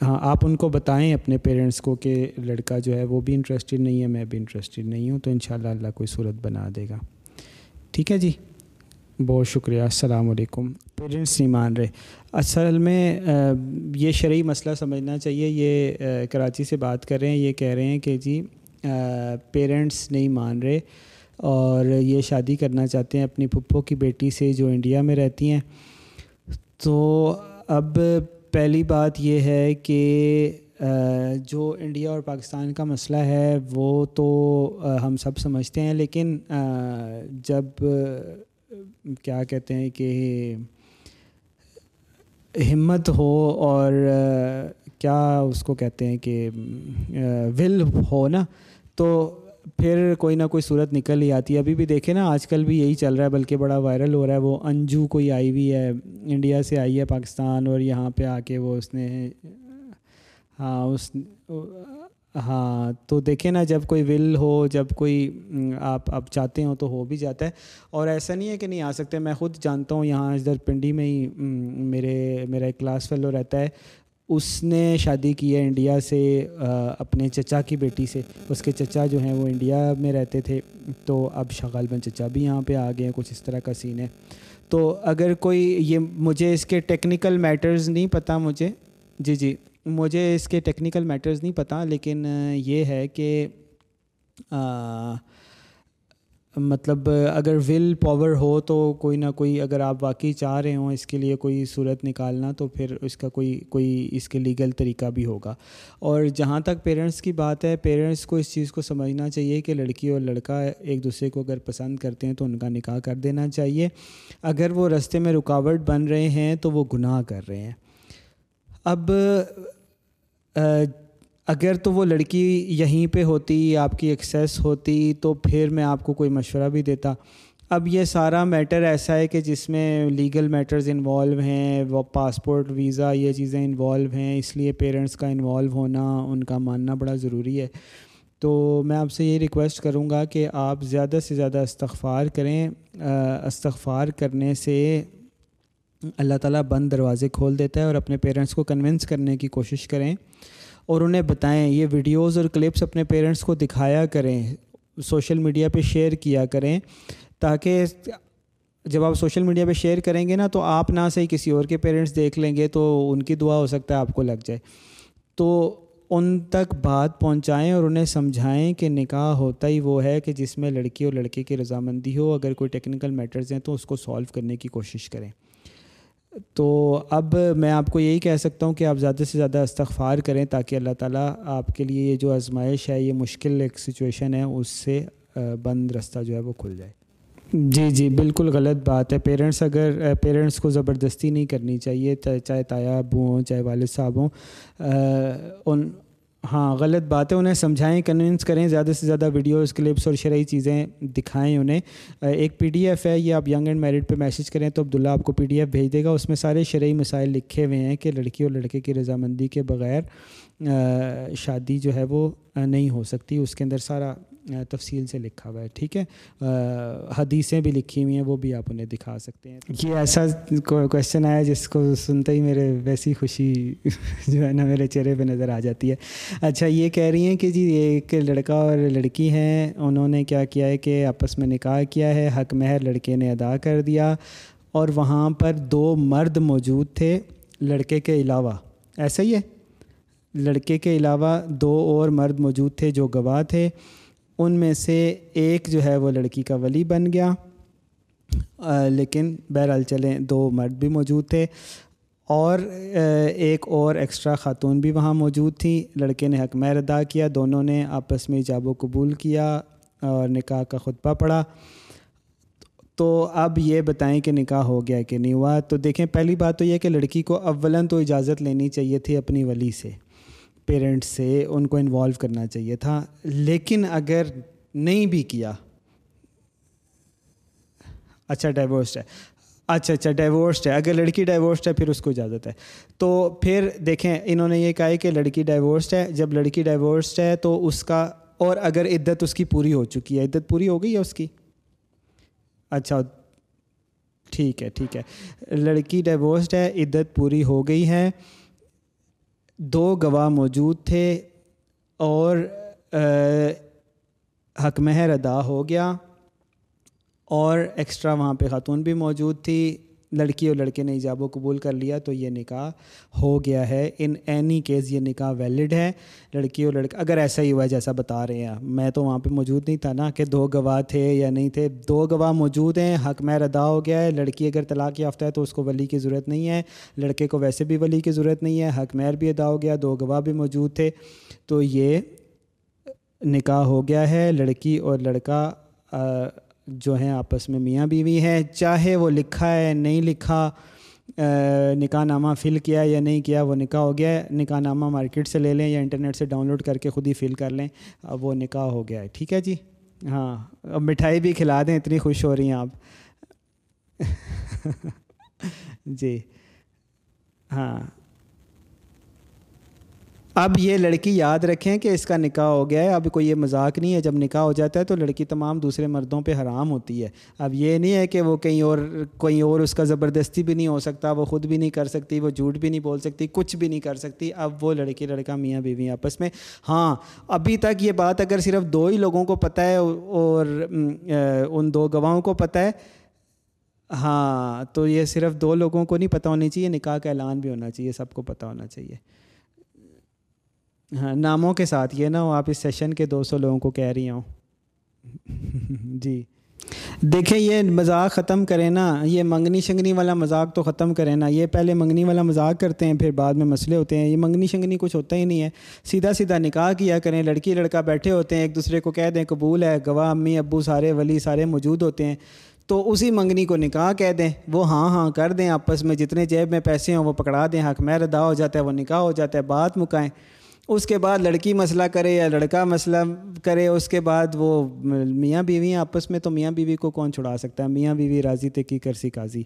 ہاں آپ ان کو بتائیں اپنے پیرنٹس کو کہ لڑکا جو ہے وہ بھی انٹرسٹڈ نہیں ہے، میں بھی انٹرسٹڈ نہیں ہوں، تو انشاءاللہ اللہ کوئی صورت بنا دے گا، ٹھیک ہے جی، بہت شکریہ، السلام علیکم۔ پیرنٹس نہیں مان رہے، اصل میں یہ شرعی مسئلہ سمجھنا چاہیے، یہ کراچی سے بات کر رہے ہیں، یہ کہہ رہے ہیں کہ جی پیرنٹس نہیں مان رہے اور یہ شادی کرنا چاہتے ہیں اپنی پھپھو کی بیٹی سے جو انڈیا میں رہتی ہیں، تو اب پہلی بات یہ ہے کہ جو انڈیا اور پاکستان کا مسئلہ ہے وہ تو ہم سب سمجھتے ہیں، لیکن جب کیا کہتے ہیں کہ ہمت ہو اور کیا اس کو کہتے ہیں کہ ول ہو نا، تو پھر کوئی نہ کوئی صورت نکل ہی آتی ہے۔ ابھی بھی دیکھیں نا آج کل بھی یہی چل رہا ہے، بلکہ بڑا وائرل ہو رہا ہے، وہ انجو کوئی آئی ہوئی ہے انڈیا سے، آئی ہے پاکستان، اور یہاں پہ آ کے وہ اس نے تو دیکھیں نا جب کوئی ول ہو، جب کوئی آپ چاہتے ہو تو ہو بھی جاتا ہے، اور ایسا نہیں ہے کہ نہیں آ سکتے، میں خود جانتا ہوں، یہاں ادھر پنڈی میں ہی میرا ایک کلاس فیلو رہتا ہے، اس نے شادی کی ہے انڈیا سے اپنے چچا کی بیٹی سے، اس کے چچا جو ہیں وہ انڈیا میں رہتے تھے، تو اب غالباً چچا بھی یہاں پہ آ گئے ہیں، کچھ اس طرح کا سین ہے۔ تو اگر کوئی یہ مجھے اس کے ٹیکنیکل میٹرز نہیں پتہ، مجھے اس کے ٹیکنیکل میٹرز نہیں پتہ، لیکن یہ ہے کہ مطلب اگر ول پاور ہو تو کوئی نہ کوئی، اگر آپ واقعی چاہ رہے ہوں اس کے لیے کوئی صورت نکالنا، تو پھر اس کا کوئی اس کے لیگل طریقہ بھی ہوگا۔ اور جہاں تک پیرنٹس کی بات ہے، پیرنٹس کو اس چیز کو سمجھنا چاہیے کہ لڑکی اور لڑکا ایک دوسرے کو اگر پسند کرتے ہیں تو ان کا نکاح کر دینا چاہیے، اگر وہ راستے میں رکاوٹ بن رہے ہیں تو وہ گناہ کر رہے ہیں۔ اب اگر تو وہ لڑکی یہیں پہ ہوتی، آپ کی ایکسیس ہوتی، تو پھر میں آپ کو کوئی مشورہ بھی دیتا۔ اب یہ سارا میٹر ایسا ہے کہ جس میں لیگل میٹرز انوالو ہیں، وہ پاسپورٹ، ویزا، یہ چیزیں انوالو ہیں، اس لیے پیرنٹس کا انوالو ہونا، ان کا ماننا بڑا ضروری ہے۔ تو میں آپ سے یہ ریکویسٹ کروں گا کہ آپ زیادہ سے زیادہ استغفار کریں، استغفار کرنے سے اللہ تعالیٰ بند دروازے کھول دیتا ہے، اور اپنے پیرنٹس کو کنونس کرنے کی کوشش کریں، اور انہیں بتائیں، یہ ویڈیوز اور کلپس اپنے پیرنٹس کو دکھایا کریں، سوشل میڈیا پہ شیئر کیا کریں، تاکہ جب آپ سوشل میڈیا پہ شیئر کریں گے نا تو آپ نہ صحیح کسی اور کے پیرنٹس دیکھ لیں گے، تو ان کی دعا ہو سکتا ہے آپ کو لگ جائے، تو ان تک بات پہنچائیں اور انہیں سمجھائیں کہ نکاح ہوتا ہی وہ ہے کہ جس میں لڑکی اور لڑکے کی رضامندی ہو، اگر کوئی ٹیکنیکل میٹرز ہیں تو اس کو سالو کرنے کی کوشش کریں۔ تو اب میں آپ کو یہی کہہ سکتا ہوں کہ آپ زیادہ سے زیادہ استغفار کریں تاکہ اللہ تعالیٰ آپ کے لیے یہ جو آزمائش ہے، یہ مشکل ایک سچویشن ہے، اس سے بند رستہ جو ہے وہ کھل جائے۔ جی جی بالکل غلط بات ہے، پیرنٹس کو زبردستی نہیں کرنی چاہیے، چاہے تایا ابو ہوں چاہے والد صاحب ہوں، ہاں غلط باتیں انہیں سمجھائیں, کنونس کریں, زیادہ سے زیادہ ویڈیوز, کلپس اور شرعی چیزیں دکھائیں انہیں. ایک پی ڈی ایف ہے, یہ آپ ینگ اینڈ میرڈ پہ میسج کریں تو عبداللہ آپ کو پی ڈی ایف بھیج دے گا. اس میں سارے شرعی مسائل لکھے ہوئے ہیں کہ لڑکی اور لڑکے کی رضامندی کے بغیر شادی جو ہے وہ نہیں ہو سکتی. اس کے اندر سارا تفصیل سے لکھا ہوا ہے, ٹھیک ہے. حدیثیں بھی لکھی ہوئی ہیں, وہ بھی آپ انہیں دکھا سکتے ہیں. یہ ایسا کویشچن آیا جس کو سنتے ہی میرے ویسی خوشی جو ہے نا میرے چہرے پہ نظر آ جاتی ہے. اچھا, یہ کہہ رہی ہیں کہ جی ایک لڑکا اور لڑکی ہیں, انہوں نے کیا کیا ہے کہ آپس میں نکاح کیا ہے, حق مہر لڑکے نے ادا کر دیا اور وہاں پر 2 مرد موجود تھے لڑکے کے علاوہ. ایسا ہی ہے, لڑکے کے علاوہ 2 اور مرد موجود تھے جو گواہ تھے. ان میں سے ایک جو ہے وہ لڑکی کا ولی بن گیا, لیکن بہرحال چلیں 2 مرد بھی موجود تھے اور ایک اور ایکسٹرا خاتون بھی وہاں موجود تھی. لڑکے نے حق مہر ادا کیا, دونوں نے آپس میں ایجاب و قبول کیا اور نکاح کا خطبہ پڑھا. تو اب یہ بتائیں کہ نکاح ہو گیا کہ نہیں ہوا. تو دیکھیں, پہلی بات تو یہ کہ لڑکی کو اولاً تو اجازت لینی چاہیے تھی اپنی ولی سے, پیرنٹس سے, ان کو انوالو کرنا چاہیے تھا. لیکن اگر نہیں بھی کیا, اچھا ڈائیورسڈ ہے, اچھا ڈائیورسڈ ہے, اگر لڑکی ڈائیورسڈ ہے پھر اس کو اجازت ہے. تو پھر دیکھیں, انہوں نے یہ کہا ہے کہ لڑکی ڈائیورسڈ ہے. جب لڑکی ڈائیورسڈ ہے تو اس کا, اور اگر عدت اس کی پوری ہو چکی ہے, عدت پوری ہو گئی ہے اس کی, اچھا ٹھیک ہے ٹھیک ہے, لڑکی ڈائیورسڈ ہے, عدت پوری ہو گئی ہے, 2 گواہ موجود تھے اور حق مہر ادا ہو گیا اور ایکسٹرا وہاں پہ خاتون بھی موجود تھی, لڑکی اور لڑکے نے ایجاب و قبول کر لیا تو یہ نکاح ہو گیا ہے. ان اینی کیس یہ نکاح ویلڈ ہے. لڑکی اور لڑکا, اگر ایسا ہی ہوا ہے جیسا بتا رہے ہیں, میں تو وہاں پہ موجود نہیں تھا نا کہ 2 گواہ تھے یا نہیں تھے. 2 گواہ موجود ہیں, حق مہر ادا ہو گیا ہے. لڑکی اگر طلاق یافتہ ہے تو اس کو ولی کی ضرورت نہیں ہے, لڑکے کو ویسے بھی ولی کی ضرورت نہیں ہے, حق مہر بھی ادا ہو گیا, 2 گواہ بھی موجود تھے, تو یہ نکاح ہو گیا ہے. لڑکی اور لڑکا جو ہیں آپس میں میاں بیوی ہیں, چاہے وہ لکھا ہے نہیں لکھا, نکاح نامہ فل کیا یا نہیں کیا, وہ نکاح ہو گیا ہے. نکاح نامہ مارکیٹ سے لے لیں یا انٹرنیٹ سے ڈاؤن لوڈ کر کے خود ہی فل کر لیں, وہ نکاح ہو گیا ہے. ٹھیک ہے جی, ہاں اب مٹھائی بھی کھلا دیں, اتنی خوش ہو رہی ہیں آپ. جی ہاں, اب یہ لڑکی یاد رکھیں کہ اس کا نکاح ہو گیا ہے. اب کوئی یہ مذاق نہیں ہے, جب نکاح ہو جاتا ہے تو لڑکی تمام دوسرے مردوں پہ حرام ہوتی ہے. اب یہ نہیں ہے کہ وہ کہیں اور اس کا زبردستی بھی نہیں ہو سکتا, وہ خود بھی نہیں کر سکتی, وہ جھوٹ بھی نہیں بول سکتی, کچھ بھی نہیں کر سکتی. اب وہ لڑکی لڑکا میاں بیوی آپس میں. ہاں, ابھی تک یہ بات اگر صرف 2 ہی لوگوں کو پتہ ہے اور ان 2 گواہوں کو پتہ ہے, ہاں تو یہ صرف 2 لوگوں کو نہیں پتہ ہونی چاہیے, نکاح کا اعلان بھی ہونا چاہیے, سب کو پتہ ہونا چاہیے. ہاں, ناموں کے ساتھ یہ نہ ہو آپ اس سیشن کے 200 لوگوں کو کہہ رہی ہوں. جی دیکھیں, یہ مذاق ختم کریں نا, یہ منگنی شنگنی والا مذاق تو ختم کریں نا. یہ پہلے منگنی والا مذاق کرتے ہیں, پھر بعد میں مسئلے ہوتے ہیں. یہ منگنی شنگنی کچھ ہوتا ہی نہیں ہے, سیدھا سیدھا نکاح کیا کریں. لڑکی لڑکا بیٹھے ہوتے ہیں, ایک دوسرے کو کہہ دیں قبول ہے, گواہ امی ابو سارے ولی سارے موجود ہوتے ہیں, تو اسی منگنی کو نکاح کہہ دیں. وہ ہاں ہاں کر دیں آپس میں, جتنے جیب میں پیسے ہوں وہ پکڑا دیں, حق مہر ادا ہو جاتا ہے, وہ نکاح ہو جاتا ہے, بات مکائیں. اس کے بعد لڑکی مسئلہ کرے یا لڑکا مسئلہ کرے, اس کے بعد وہ میاں بیوی ہیں آپس میں, تو میاں بیوی کو کون چھڑا سکتا ہے. میاں بیوی راضی تے کی کرسی قاضی.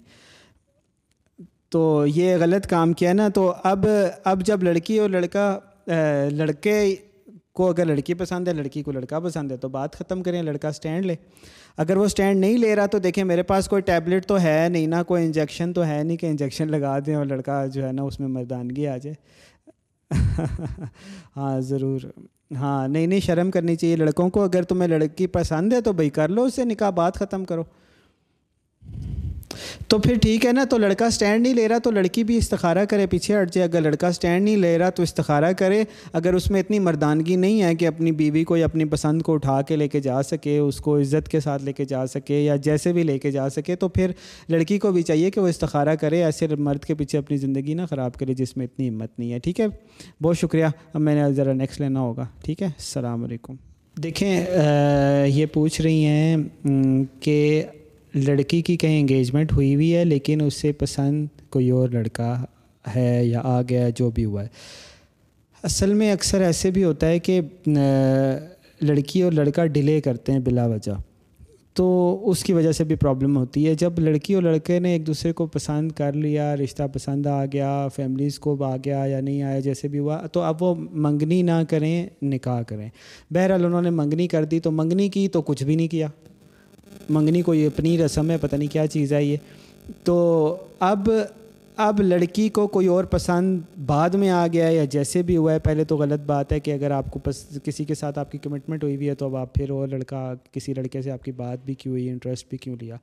تو یہ غلط کام کیا نا. تو اب جب لڑکی اور لڑکا, لڑکے کو اگر لڑکی پسند ہے, لڑکی کو لڑکا پسند ہے, تو بات ختم کریں, لڑکا سٹینڈ لے. اگر وہ سٹینڈ نہیں لے رہا تو دیکھیں, میرے پاس کوئی ٹیبلٹ تو ہے نہیں نا, کوئی انجیکشن تو ہے نہیں کہ انجیکشن لگا دیں اور لڑکا جو ہے نا اس میں مردانگی آ جائے. ہاں ضرور, ہاں نہیں شرم کرنی چاہیے لڑکوں کو. اگر تمہیں لڑکی پسند ہے تو بھائی کر لو اس سے نکاح, بات ختم کرو. تو پھر ٹھیک ہے نا. تو لڑکا سٹینڈ نہیں لے رہا تو لڑکی بھی استخارہ کرے, پیچھے ہٹ جائے. اگر لڑکا سٹینڈ نہیں لے رہا تو استخارہ کرے, اگر اس میں اتنی مردانگی نہیں ہے کہ اپنی بیوی کو یا اپنی پسند کو اٹھا کے لے کے جا سکے, اس کو عزت کے ساتھ لے کے جا سکے یا جیسے بھی لے کے جا سکے, تو پھر لڑکی کو بھی چاہیے کہ وہ استخارہ کرے. ایسے مرد کے پیچھے اپنی زندگی نہ خراب کرے جس میں اتنی ہمت نہیں ہے. ٹھیک ہے, بہت شکریہ. اب میں نے ذرا نیکسٹ لینا ہوگا. ٹھیک ہے, السلام علیکم. دیکھیں, یہ پوچھ رہی ہیں کہ لڑکی کی کہیں انگیجمنٹ ہوئی ہوئی ہے لیکن اس سے پسند کوئی اور لڑکا ہے یا آ گیا, جو بھی ہوا ہے. اصل میں اکثر ایسے بھی ہوتا ہے کہ لڑکی اور لڑکا ڈیلے کرتے ہیں بلا وجہ، تو اس کی وجہ سے بھی پرابلم ہوتی ہے. جب لڑکی اور لڑکے نے ایک دوسرے کو پسند کر لیا، رشتہ پسند آ گیا، فیملیز کو آ گیا یا نہیں آیا جیسے بھی ہوا، تو اب وہ منگنی نہ کریں، نکاح کریں. بہرحال انہوں نے منگنی کر دی، تو منگنی کی تو کچھ بھی نہیں کیا، منگنی کوئی اپنی رسم ہے، پتہ نہیں کیا چیز ہے یہ. تو اب لڑکی کو کوئی اور پسند بعد میں آ گیا ہے یا جیسے بھی ہوا ہے. پہلے تو غلط بات ہے کہ اگر آپ کو کسی کے ساتھ آپ کی کمٹمنٹ ہوئی ہوئی ہے، تو اب آپ پھر اور کسی لڑکے سے آپ کی بات بھی کیوں ہوئی، انٹرسٹ بھی کیوں لیا.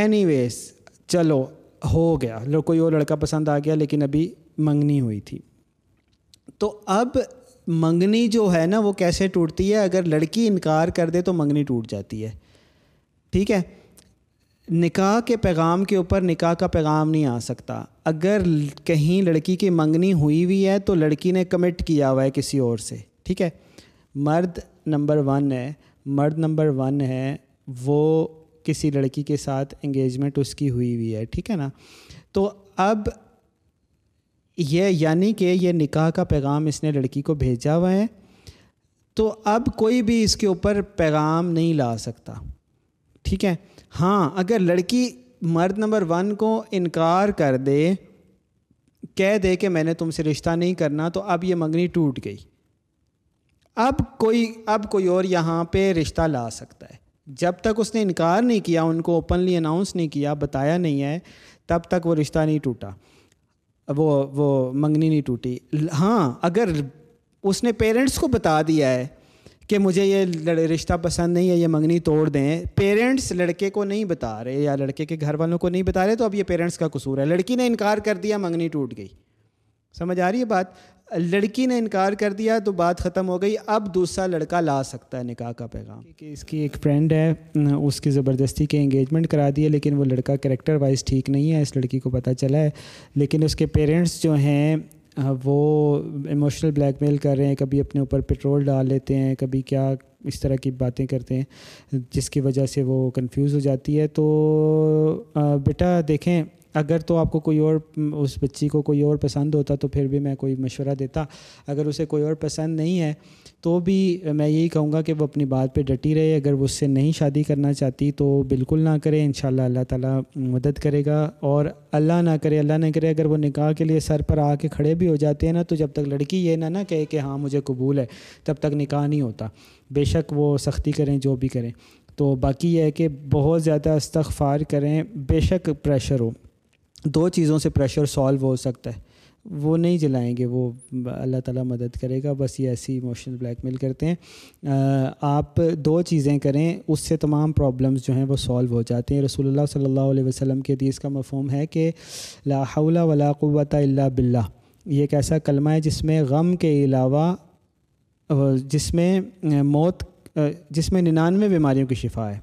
اینی ویز چلو ہو گیا، کوئی اور لڑکا پسند آ گیا، لیکن ابھی منگنی ہوئی تھی. تو اب منگنی جو ہے نا وہ کیسے ٹوٹتی ہے؟ اگر لڑکی انکار کر دے تو منگنی ٹوٹ جاتی ہے، ٹھیک ہے. نکاح کے پیغام کے اوپر نکاح کا پیغام نہیں آ سکتا. اگر کہیں لڑکی کی منگنی ہوئی ہوئی ہے تو لڑکی نے کمٹ کیا ہوا ہے کسی اور سے، ٹھیک ہے. مرد نمبر ون ہے وہ کسی لڑکی کے ساتھ انگیجمنٹ اس کی ہوئی ہوئی ہے، ٹھیک ہے نا. تو اب یہ یعنی کہ یہ نکاح کا پیغام اس نے لڑکی کو بھیجا ہوا ہے، تو اب کوئی بھی اس کے اوپر پیغام نہیں لا سکتا، ٹھیک ہے. ہاں اگر لڑکی مرد نمبر ون کو انکار کر دے، کہہ دے کہ میں نے تم سے رشتہ نہیں کرنا، تو اب یہ منگنی ٹوٹ گئی. اب کوئی اور یہاں پہ رشتہ لا سکتا ہے. جب تک اس نے انکار نہیں کیا، ان کو اوپنلی اناؤنس نہیں کیا، بتایا نہیں ہے، تب تک وہ رشتہ نہیں ٹوٹا، وہ منگنی نہیں ٹوٹی. ہاں اگر اس نے پیرنٹس کو بتا دیا ہے کہ مجھے یہ رشتہ پسند نہیں ہے، یہ منگنی توڑ دیں، پیرنٹس لڑکے کو نہیں بتا رہے یا لڑکے کے گھر والوں کو نہیں بتا رہے، تو اب یہ پیرنٹس کا قصور ہے. لڑکی نے انکار کر دیا، منگنی ٹوٹ گئی. سمجھ آ رہی ہے بات؟ لڑکی نے انکار کر دیا تو بات ختم ہو گئی. اب دوسرا لڑکا لا سکتا ہے نکاح کا پیغام. کہ اس کی ایک فرینڈ ہے، اس کی زبردستی کے انگیجمنٹ کرا دی ہے، لیکن وہ لڑکا کریکٹر وائز ٹھیک نہیں ہے، اس لڑکی کو پتہ چلا ہے، لیکن اس کے پیرنٹس جو ہیں وہ ایموشنل بلیک میل کر رہے ہیں، کبھی اپنے اوپر پیٹرول ڈال لیتے ہیں، کبھی کیا اس طرح کی باتیں کرتے ہیں، جس کی وجہ سے وہ کنفیوز ہو جاتی ہے. تو بیٹا دیکھیں، اگر تو آپ کو کوئی اور، اس بچی کو کوئی اور پسند ہوتا تو پھر بھی میں کوئی مشورہ دیتا، اگر اسے کوئی اور پسند نہیں ہے تو بھی میں یہی کہوں گا کہ وہ اپنی بات پہ ڈٹی رہے. اگر وہ اس سے نہیں شادی کرنا چاہتی تو بالکل نہ کرے، انشاءاللہ اللہ تعالیٰ مدد کرے گا. اور اللہ نہ کرے اگر وہ نکاح کے لیے سر پر آ کے کھڑے بھی ہو جاتے ہیں نا، تو جب تک لڑکی یہ نہ کہے کہ ہاں مجھے قبول ہے، تب تک نکاح نہیں ہوتا. بے شک وہ سختی کریں، جو بھی کریں. تو باقی یہ ہے کہ بہت زیادہ استغفار کریں. بے شک پریشر ہو، دو چیزوں سے پریشر سالو ہو سکتا ہے، وہ نہیں جلائیں گے، وہ اللہ تعالیٰ مدد کرے گا. بس یہ ایسی ایموشنل بلیک میل کرتے ہیں. آپ دو چیزیں کریں، اس سے تمام پرابلمز جو ہیں وہ سالو ہو جاتے ہیں. رسول اللہ صلی اللہ علیہ وسلم کی حدیث کا مفہوم ہے کہ لا حول ولا قوت الا باللہ. یہ ایک ایسا کلمہ ہے جس میں 99 بیماریوں کی شفا ہے.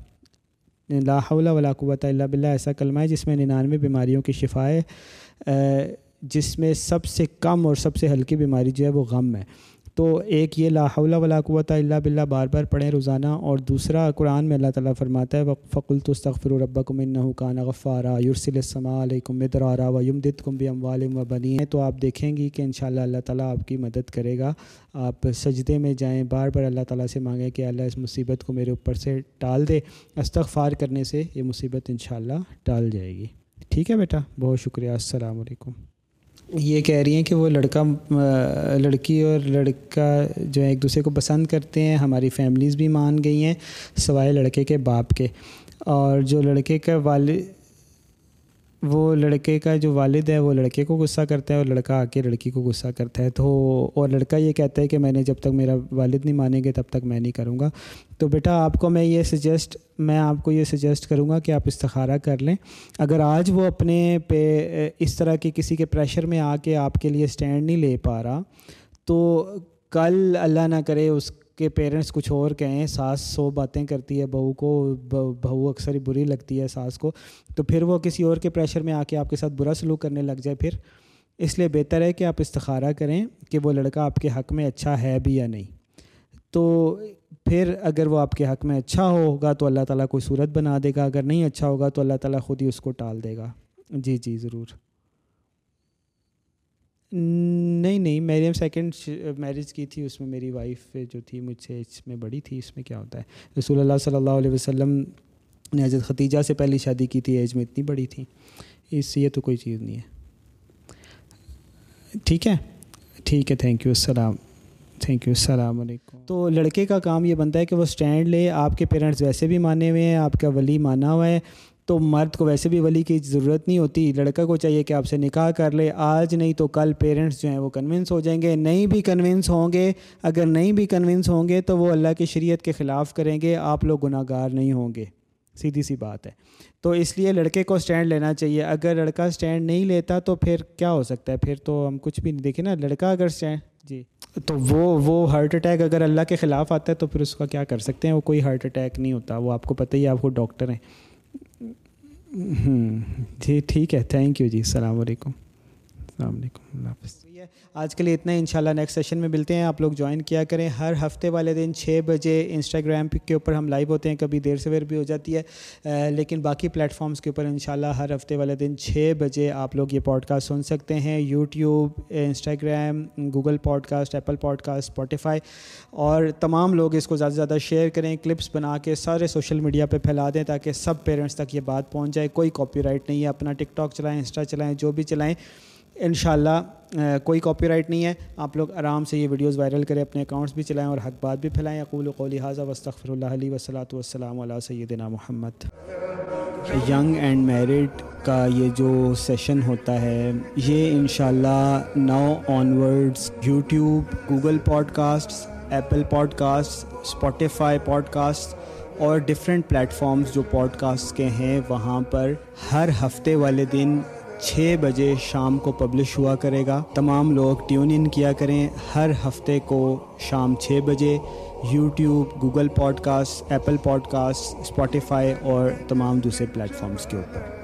لا حول ولا قوت الا باللہ ایسا کلمہ ہے جس میں 99 بیماریوں کی شفا ہے، جس میں سب سے کم اور سب سے ہلکی بیماری جو ہے وہ غم ہے. تو ایک یہ لا حول ولا قوت الا باللہ بار بار پڑھیں روزانہ. اور دوسرا، قرآن میں اللہ تعالیٰ فرماتا ہے فَقُلْتُ اسْتَغْفِرُوا رَبَّكُمْ إِنَّهُ كَانَ غَفَّارًا يُرْسِلِ السَّمَاءَ عَلَيْكُم مِّدْرَارًا وَيُمْدِدْكُم بِأَمْوَالٍ وَبَنِينَ. تو آپ دیکھیں گی کہ انشاءاللہ اللہ تعالیٰ آپ کی مدد کرے گا. آپ سجدے میں جائیں، بار بار اللہ تعالیٰ سے مانگیں کہ اللہ اس مصیبت کو میرے اوپر سے ٹال دے. استغفار کرنے سے یہ مصیبت انشاءاللہ ٹال جائے گی. ٹھیک ہے بیٹا، بہت شکریہ، السلام علیکم. یہ کہہ رہی ہیں کہ وہ لڑکی اور لڑکا جو ہے ایک دوسرے کو پسند کرتے ہیں، ہماری فیملیز بھی مان گئی ہیں سوائے لڑکے کے باپ کے. اور جو لڑکے کا جو والد ہے وہ لڑکے کو غصہ کرتا ہے اور لڑکا آ کے لڑکی کو غصہ کرتا ہے. تو اور لڑکا یہ کہتا ہے کہ میں نے جب تک میرا والد نہیں مانیں گے تب تک میں نہیں کروں گا. تو بیٹا میں آپ کو یہ سجیسٹ کروں گا کہ آپ استخارہ کر لیں. اگر آج وہ اپنے پہ اس طرح کے کسی کے پریشر میں آ کے آپ کے لیے اسٹینڈ نہیں لے پا رہا، تو کل اللہ نہ کرے اس کہ پیرنٹس کچھ اور کہیں، ساس 100 باتیں کرتی ہے بہو اکثر ہی بری لگتی ہے ساس کو، تو پھر وہ کسی اور کے پریشر میں آ کے آپ کے ساتھ برا سلوک کرنے لگ جائے پھر. اس لیے بہتر ہے کہ آپ استخارہ کریں کہ وہ لڑکا آپ کے حق میں اچھا ہے بھی یا نہیں. تو پھر اگر وہ آپ کے حق میں اچھا ہوگا تو اللہ تعالیٰ کوئی صورت بنا دے گا، اگر نہیں اچھا ہوگا تو اللہ تعالیٰ خود ہی اس کو ٹال دے گا. جی ضرور. نہیں میں نے سیکنڈ میرج کی تھی, اس میں میری وائف جو تھی مجھ سے اس میں بڑی تھی. اس میں کیا ہوتا ہے, رسول اللہ صلی اللہ علیہ وسلم نے حضرت ختیجہ سے پہلی شادی کی تھی, ایج میں اتنی بڑی تھی, اس سے یہ تو کوئی چیز نہیں ہے. ٹھیک ہے, ٹھیک ہے, تھینک یو, السلام, تھینک یو, السلام علیکم. تو لڑکے کا کام یہ بنتا ہے کہ وہ اسٹینڈ لے. آپ کے پیرنٹس ویسے بھی مانے ہوئے ہیں, آپ کا ولی مانا ہوا ہے, تو مرد کو ویسے بھی ولی کی ضرورت نہیں ہوتی. لڑکا کو چاہیے کہ آپ سے نکاح کر لے, آج نہیں تو کل پیرنٹس جو ہیں وہ کنونس ہو جائیں گے. نہیں بھی کنونس ہوں گے, اگر نہیں بھی کنونس ہوں گے تو وہ اللہ کی شریعت کے خلاف کریں گے, آپ لوگ گناہ گار نہیں ہوں گے, سیدھی سی بات ہے. تو اس لیے لڑکے کو اسٹینڈ لینا چاہیے. اگر لڑکا اسٹینڈ نہیں لیتا تو پھر کیا ہو سکتا ہے, پھر تو ہم کچھ بھی نہیں دیکھیں نا. لڑکا اگر اسٹینڈ جی تو وہ ہارٹ اٹیک اگر اللہ کے خلاف آتا ہے تو پھر اس کا کیا کر سکتے ہیں, وہ کوئی ہارٹ اٹیک نہیں ہوتا, وہ آپ کو پتہ ہی, آپ کو ڈاکٹر ہیں. جی ٹھیک ہے, تھینک یو جی, السلام علیکم, السلام علیکم, اللہ حافظ. آج کے لیے اتنا ہی, انشاءاللہ نیکسٹ سیشن میں ملتے ہیں. آپ لوگ جوائن کیا کریں, ہر ہفتے والے دن 6 بجے انسٹاگرام کے اوپر ہم لائیو ہوتے ہیں, کبھی دیر سویر بھی ہو جاتی ہے, لیکن باقی پلیٹ فارمز کے اوپر انشاءاللہ ہر ہفتے والے دن 6 بجے آپ لوگ یہ پوڈ کاسٹ سن سکتے ہیں. YouTube, Instagram, Google podcast, Apple podcast, Spotify, اور تمام لوگ اس کو زیادہ سے زیادہ شیئر کریں, کلپس بنا کے سارے سوشل میڈیا پہ پھیلا دیں تاکہ سب پیرنٹس تک یہ بات پہنچ جائے. کوئی کاپی رائٹ نہیں ہے, اپنا ٹک ٹاک چلائیں, انسٹا چلائیں, جو بھی چلائیں, انشاءاللہ کوئی کاپی رائٹ نہیں ہے. آپ لوگ آرام سے یہ ویڈیوز وائرل کریں, اپنے اکاؤنٹس بھی چلائیں اور حق بات بھی پھیلائیں. اقول قولی ھذا واستغفر اللہ لی والصلاۃ والسلام علی سیدنا محمد. ینگ اینڈ میرڈ کا یہ جو سیشن ہوتا ہے یہ انشاءاللہ now onwards YouTube, Google podcasts, Apple podcasts, Spotify podcast اور ڈفرینٹ پلیٹ فارمز جو پوڈ کاسٹ کے ہیں وہاں پر ہر ہفتے والے دن 6 بجے شام کو پبلش ہوا کرے گا. تمام لوگ ٹیون ان کیا کریں, ہر ہفتے کو شام 6 بجے YouTube, Google podcast, Apple podcast, Spotify اور تمام دوسرے پلیٹ فارمز کے اوپر.